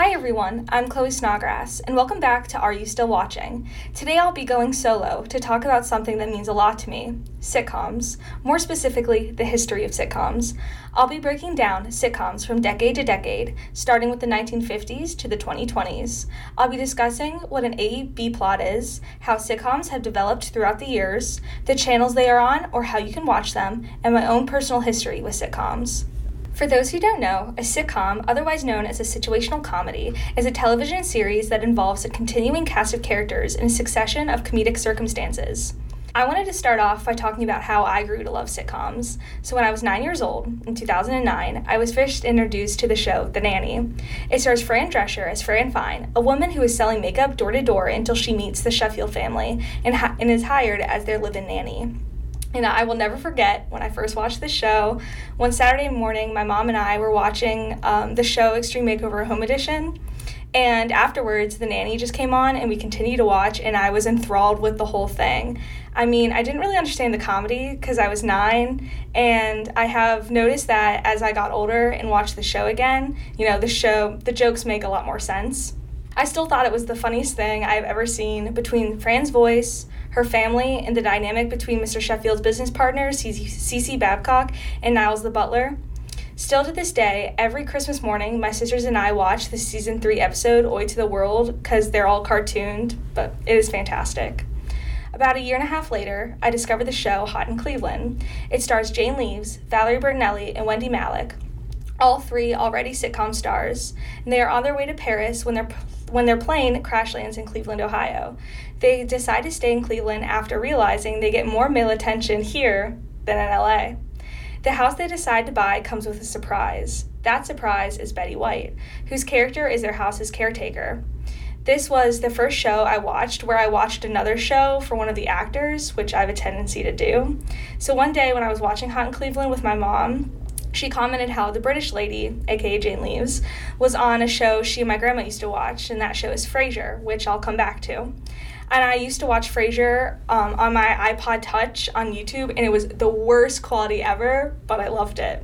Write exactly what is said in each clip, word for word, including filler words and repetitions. Hi everyone, I'm Chloe Snodgrass, and welcome back to Are You Still Watching? Today I'll be going solo to talk about something that means a lot to me, sitcoms. More specifically, the history of sitcoms. I'll be breaking down sitcoms from decade to decade, starting with the nineteen fifties to the twenty twenties. I'll be discussing what an A B plot is, how sitcoms have developed throughout the years, the channels they are on or how you can watch them, and my own personal history with sitcoms. For those who don't know, a sitcom, otherwise known as a situational comedy, is a television series that involves a continuing cast of characters in a succession of comedic circumstances. I wanted to start off by talking about how I grew to love sitcoms. So when I was nine years old, in two thousand nine, I was first introduced to the show The Nanny. It stars Fran Drescher as Fran Fine, a woman who is selling makeup door to door until she meets the Sheffield family and, ha- and is hired as their live-in nanny. And I will never forget when I first watched the show. One Saturday morning, my mom and I were watching um, the show Extreme Makeover Home Edition. And afterwards, The Nanny just came on and we continued to watch, and I was enthralled with the whole thing. I mean, I didn't really understand the comedy because I was nine. And I have noticed that as I got older and watched the show again, you know, the show, the jokes make a lot more sense. I still thought it was the funniest thing I've ever seen between Fran's voice, her family, and the dynamic between Mister Sheffield's business partner, Cece Babcock, and Niles the butler. Still to this day, every Christmas morning, my sisters and I watch the season three episode, Oi to the World, because they're all cartooned, but it is fantastic. About a year and a half later, I discovered the show Hot in Cleveland. It stars Jane Leeves, Valerie Bertinelli, and Wendy Malick, all three already sitcom stars, and they are on their way to Paris when they're when their plane crash lands in Cleveland, Ohio. They decide to stay in Cleveland after realizing they get more male attention here than in L A. The house they decide to buy comes with a surprise. That surprise is Betty White, whose character is their house's caretaker. This was the first show I watched where I watched another show for one of the actors, which I have a tendency to do. So one day when I was watching Hot in Cleveland with my mom, she commented how the British lady, aka Jane Leeves, was on a show she and my grandma used to watch, and that show is Frasier, which I'll come back to. And I used to watch Frasier um, on my iPod Touch on YouTube, and it was the worst quality ever, but I loved it.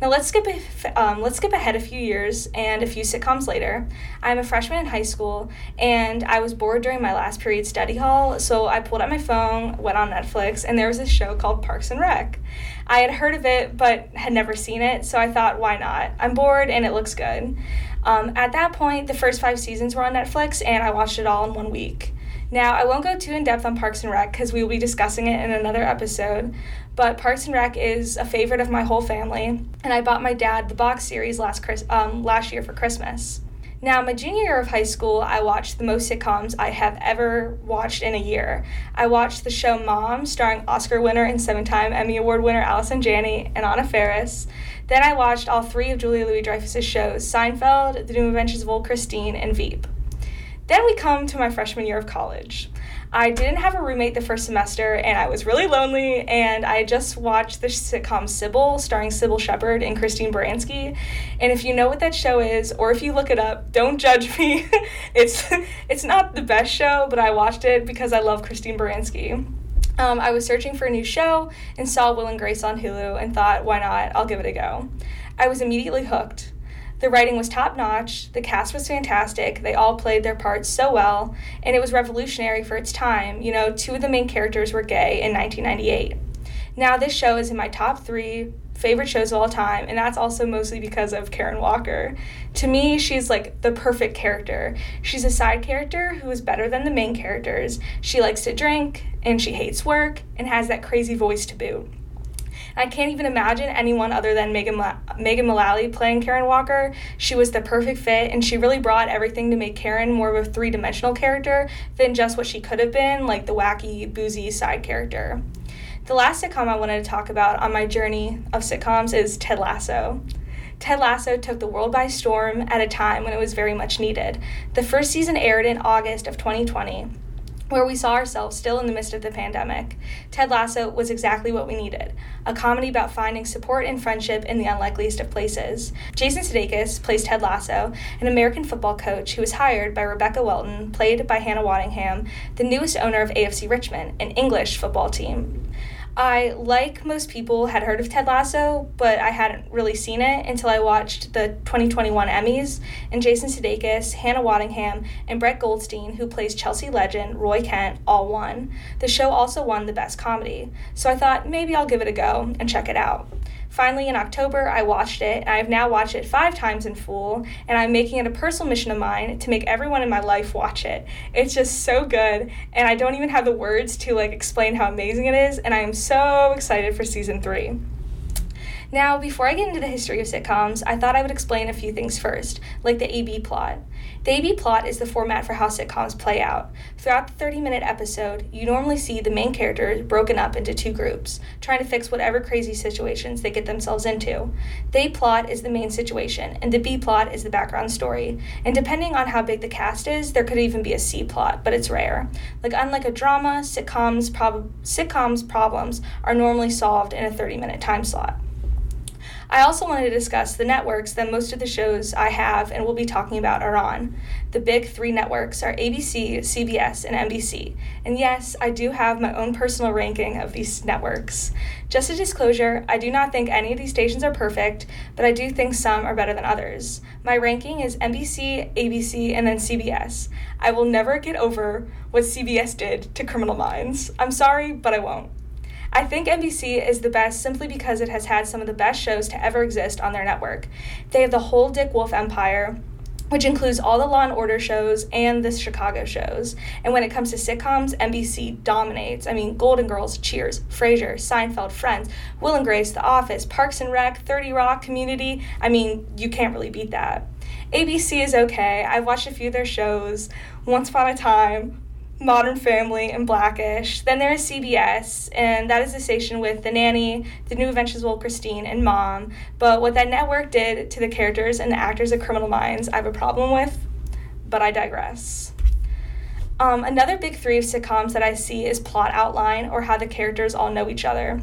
Now let's skip um, let's skip ahead a few years and a few sitcoms later. I'm a freshman in high school, and I was bored during my last period study hall, so I pulled out my phone, went on Netflix, and there was this show called Parks and Rec. I had heard of it, but had never seen it, so I thought, why not? I'm bored, and it looks good. Um, at that point, the first five seasons were on Netflix, and I watched it all in one week. Now, I won't go too in-depth on Parks and Rec because we will be discussing it in another episode, but Parks and Rec is a favorite of my whole family, and I bought my dad the box series last Chris- um, last year for Christmas. Now, my junior year of high school, I watched the most sitcoms I have ever watched in a year. I watched the show Mom, starring Oscar winner and seven-time Emmy Award winner Allison Janney and Anna Faris. Then I watched all three of Julia Louis-Dreyfus's shows, Seinfeld, The New Adventures of Old Christine, and Veep. Then we come to my freshman year of college. I didn't have a roommate the first semester, and I was really lonely, and I just watched the sitcom Sybil, starring Sybil Shepherd and Christine Baranski. And if you know what that show is, or if you look it up, don't judge me. It's it's not the best show, but I watched it because I love Christine Baranski. Um, I was searching for a new show and saw Will and Grace on Hulu and thought, why not? I'll give it a go. I was immediately hooked. The writing was top-notch, the cast was fantastic, they all played their parts so well, and it was revolutionary for its time. You know, two of the main characters were gay in nineteen ninety-eight. Now this show is in my top three favorite shows of all time, and that's also mostly because of Karen Walker. To me, she's like the perfect character. She's a side character who is better than the main characters. She likes to drink, and she hates work, and has that crazy voice to boot. I can't even imagine anyone other than Megan Mal- Megan Mullally playing Karen Walker. She was the perfect fit, and she really brought everything to make Karen more of a three-dimensional character than just what she could have been, like the wacky, boozy side character. The last sitcom I wanted to talk about on my journey of sitcoms is Ted Lasso. Ted Lasso took the world by storm at a time when it was very much needed. The first season aired in August of twenty twenty. Where we saw ourselves still in the midst of the pandemic. Ted Lasso was exactly what we needed, a comedy about finding support and friendship in the unlikeliest of places. Jason Sudeikis plays Ted Lasso, an American football coach who was hired by Rebecca Welton, played by Hannah Waddingham, the newest owner of A F C Richmond, an English football team. I, like most people, had heard of Ted Lasso, but I hadn't really seen it until I watched the twenty twenty-one Emmys, and Jason Sudeikis, Hannah Waddingham, and Brett Goldstein, who plays Chelsea legend Roy Kent, all won. The show also won the Best Comedy, so I thought maybe I'll give it a go and check it out. Finally, in October, I watched it, and I have now watched it five times in full, and I'm making it a personal mission of mine to make everyone in my life watch it. It's just so good, and I don't even have the words to like explain how amazing it is, and I am so excited for season three. Now, before I get into the history of sitcoms, I thought I would explain a few things first, like the A B plot. The A B plot is the format for how sitcoms play out. Throughout the thirty-minute episode, you normally see the main characters broken up into two groups, trying to fix whatever crazy situations they get themselves into. The A plot is the main situation, and the B plot is the background story. And depending on how big the cast is, there could even be a C plot, but it's rare. Like, unlike a drama, sitcoms, prob- sitcoms problems are normally solved in a thirty-minute time slot. I also wanted to discuss the networks that most of the shows I have and will be talking about are on. The big three networks are A B C, C B S, and N B C. And yes, I do have my own personal ranking of these networks. Just a disclosure, I do not think any of these stations are perfect, but I do think some are better than others. My ranking is N B C, A B C, and then C B S. I will never get over what C B S did to Criminal Minds. I'm sorry, but I won't. I think N B C is the best simply because it has had some of the best shows to ever exist on their network. They have the whole Dick Wolf empire, which includes all the Law and Order shows and the Chicago shows. And when it comes to sitcoms, N B C dominates. I mean, Golden Girls, Cheers, Frasier, Seinfeld, Friends, Will and Grace, The Office, Parks and Rec, thirty Rock, Community. I mean, you can't really beat that. A B C is okay. I've watched a few of their shows, Once Upon a Time, Modern Family, and Black-ish. Then there is C B S, and that is the station with The Nanny, The New Adventures of Old Christine, and Mom. But what that network did to the characters and the actors of Criminal Minds, I have a problem with, but I digress. Um, another big three of sitcoms that I see is plot outline, or how the characters all know each other.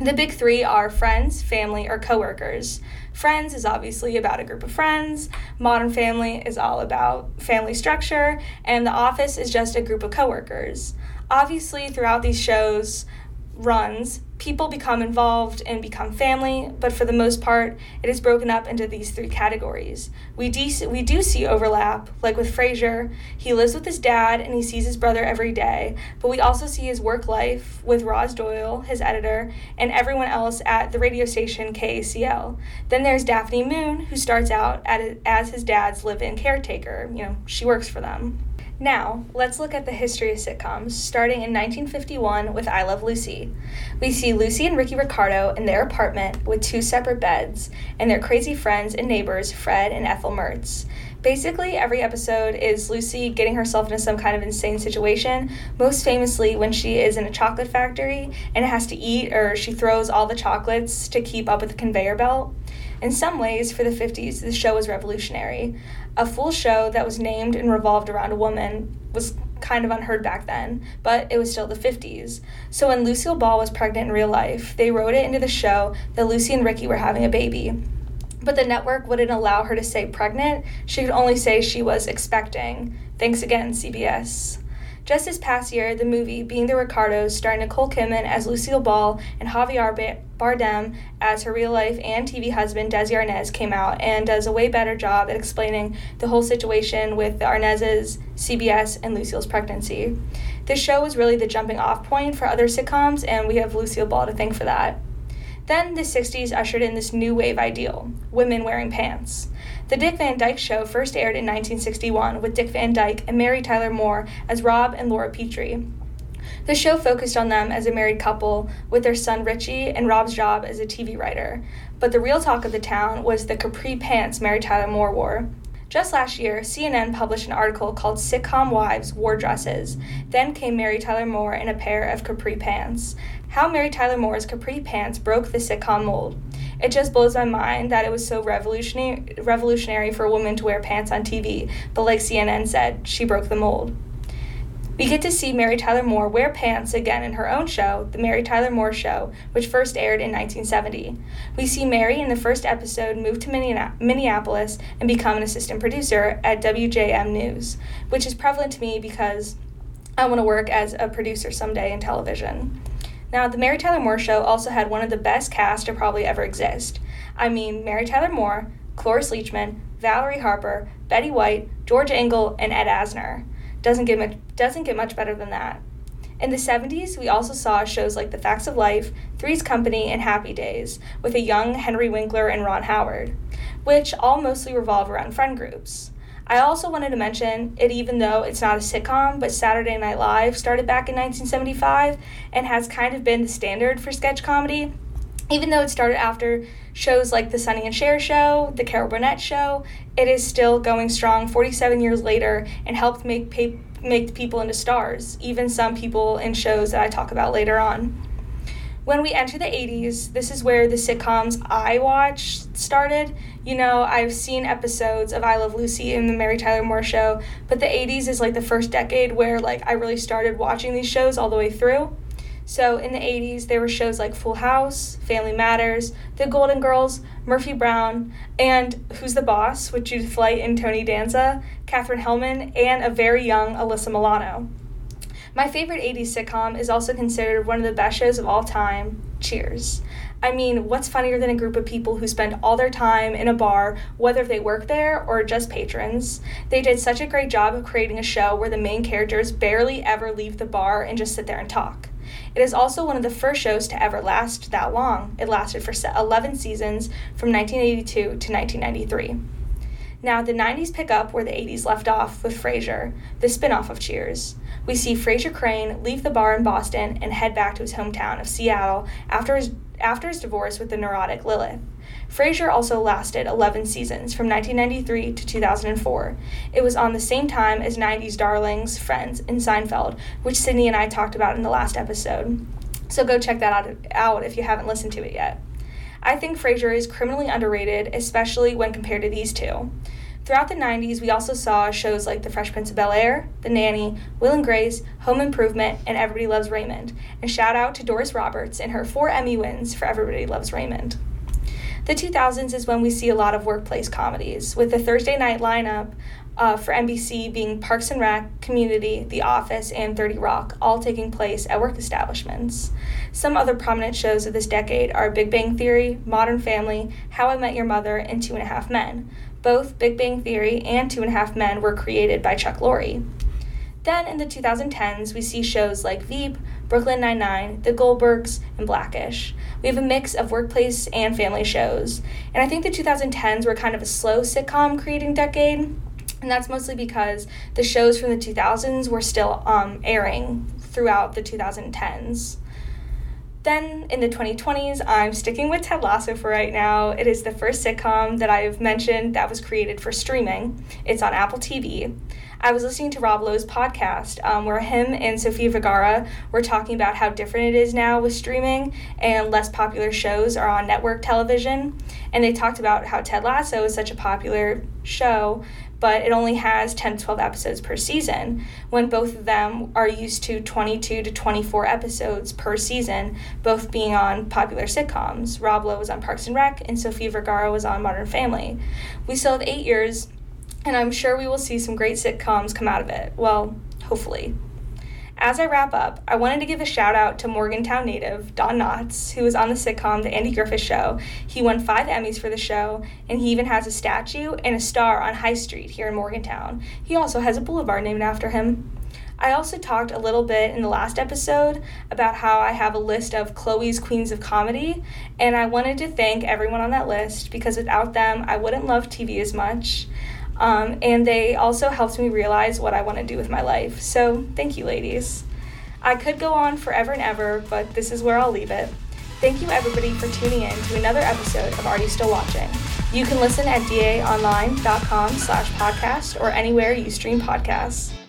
The big three are friends, family, or coworkers. Friends is obviously about a group of friends. Modern Family is all about family structure, and The Office is just a group of coworkers. Obviously, throughout these shows' runs, people become involved and become family, but for the most part, it is broken up into these three categories. We, de- we do see overlap, like with Frasier. He lives with his dad and he sees his brother every day, but we also see his work life with Roz Doyle, his editor, and everyone else at the radio station K A C L. Then there's Daphne Moon, who starts out at, as his dad's live-in caretaker. You know, she works for them. Now, let's look at the history of sitcoms, starting in nineteen fifty-one with I Love Lucy. We see Lucy and Ricky Ricardo in their apartment with two separate beds, and their crazy friends and neighbors, Fred and Ethel Mertz. Basically, every episode is Lucy getting herself into some kind of insane situation, most famously when she is in a chocolate factory and has to eat, or she throws all the chocolates to keep up with the conveyor belt. In some ways, for the fifties, the show was revolutionary. A full show that was named and revolved around a woman was kind of unheard back then, but it was still the fifties. So when Lucille Ball was pregnant in real life, they wrote it into the show that Lucy and Ricky were having a baby. But the network wouldn't allow her to say pregnant. She could only say she was expecting. Thanks again, C B S. Just this past year, the movie Being the Ricardos, starring Nicole Kidman as Lucille Ball and Javier Bardem as her real-life and T V husband, Desi Arnaz, came out and does a way better job at explaining the whole situation with the Arnazes, C B S, and Lucille's pregnancy. This show was really the jumping-off point for other sitcoms, and we have Lucille Ball to thank for that. Then the sixties ushered in this new wave ideal, women wearing pants. The Dick Van Dyke Show first aired in nineteen sixty-one with Dick Van Dyke and Mary Tyler Moore as Rob and Laura Petrie. The show focused on them as a married couple with their son Richie and Rob's job as a T V writer. But the real talk of the town was the capri pants Mary Tyler Moore wore. Just last year, C N N published an article called Sitcom Wives Wore Dresses. Then came Mary Tyler Moore in a pair of capri pants. How Mary Tyler Moore's capri pants broke the sitcom mold. It just blows my mind that it was so revolutionary, revolutionary for a woman to wear pants on T V, but like C N N said, she broke the mold. We get to see Mary Tyler Moore wear pants again in her own show, The Mary Tyler Moore Show, which first aired in nineteen seventy. We see Mary in the first episode move to Minneapolis and become an assistant producer at W J M News, which is prevalent to me because I want to work as a producer someday in television. Now, The Mary Tyler Moore Show also had one of the best casts to probably ever exist. I mean, Mary Tyler Moore, Cloris Leachman, Valerie Harper, Betty White, George Engel, and Ed Asner. Doesn't get much, doesn't get much better than that. In the seventies, we also saw shows like The Facts of Life, Three's Company, and Happy Days, with a young Henry Winkler and Ron Howard, which all mostly revolve around friend groups. I also wanted to mention it, even though it's not a sitcom, but Saturday Night Live started back in nineteen seventy-five and has kind of been the standard for sketch comedy, even though it started after shows like The Sonny and Cher Show, The Carol Burnett Show. It is still going strong forty-seven years later and helped make pay- make people into stars, even some people in shows that I talk about later on. When we enter the eighties, this is where the sitcoms I watched started. You know, I've seen episodes of I Love Lucy and The Mary Tyler Moore Show, but the eighties is like the first decade where like I really started watching these shows all the way through. So in the eighties, there were shows like Full House, Family Matters, The Golden Girls, Murphy Brown, and Who's the Boss with Judith Light and Tony Danza, Katherine Hellman, and a very young Alyssa Milano. My favorite eighties sitcom is also considered one of the best shows of all time, Cheers. I mean, what's funnier than a group of people who spend all their time in a bar, whether they work there or just patrons? They did such a great job of creating a show where the main characters barely ever leave the bar and just sit there and talk. It is also one of the first shows to ever last that long. It lasted for eleven seasons from nineteen eighty-two to nineteen ninety-three. Now, the nineties pick up where the eighties left off with Frasier, the spinoff of Cheers. We see Frasier Crane leave the bar in Boston and head back to his hometown of Seattle after his, after his divorce with the neurotic Lilith. Frasier also lasted eleven seasons from nineteen ninety-three to two thousand four. It was on the same time as nineties darlings, Friends, and Seinfeld, which Sydney and I talked about in the last episode. So go check that out, out if you haven't listened to it yet. I think Frasier is criminally underrated, especially when compared to these two. Throughout the nineties, we also saw shows like The Fresh Prince of Bel-Air, The Nanny, Will and Grace, Home Improvement, and Everybody Loves Raymond. And shout out to Doris Roberts and her four Emmy wins for Everybody Loves Raymond. The two thousands is when we see a lot of workplace comedies, with the Thursday night lineup uh, for N B C being Parks and Rec, Community, The Office, and thirty Rock, all taking place at work establishments. Some other prominent shows of this decade are Big Bang Theory, Modern Family, How I Met Your Mother, and Two and a Half Men. Both Big Bang Theory and Two and a Half Men were created by Chuck Lorre. Then in the two thousand tens, we see shows like Veep, Brooklyn Nine-Nine, The Goldbergs, and Black-ish. We have a mix of workplace and family shows. And I think the two thousand tens were kind of a slow sitcom creating decade, and that's mostly because the shows from the two thousands were still um, airing throughout the two thousand tens. Then, in the twenty twenties, I'm sticking with Ted Lasso for right now. It is the first sitcom that I've mentioned that was created for streaming. It's on Apple T V. I was listening to Rob Lowe's podcast, um, where him and Sofia Vergara were talking about how different it is now with streaming and less popular shows are on network television. And they talked about how Ted Lasso is such a popular show, but it only has ten to twelve episodes per season, when both of them are used to twenty-two to twenty-four episodes per season, both being on popular sitcoms. Rob Lowe was on Parks and Rec, and Sofia Vergara was on Modern Family. We still have eight years, and I'm sure we will see some great sitcoms come out of it. Well, hopefully. As I wrap up, I wanted to give a shout out to Morgantown native Don Knotts, who was on the sitcom The Andy Griffith Show. He won five Emmys for the show, and he even has a statue and a star on High Street here in Morgantown. He also has a boulevard named after him. I also talked a little bit in the last episode about how I have a list of Chloe's Queens of Comedy, and I wanted to thank everyone on that list because without them, I wouldn't love T V as much. Um, and they also helped me realize what I want to do with my life. So thank you, ladies. I could go on forever and ever, but this is where I'll leave it. Thank you, everybody, for tuning in to another episode of Are You Still Watching? You can listen at daonline dot com slash podcast or anywhere you stream podcasts.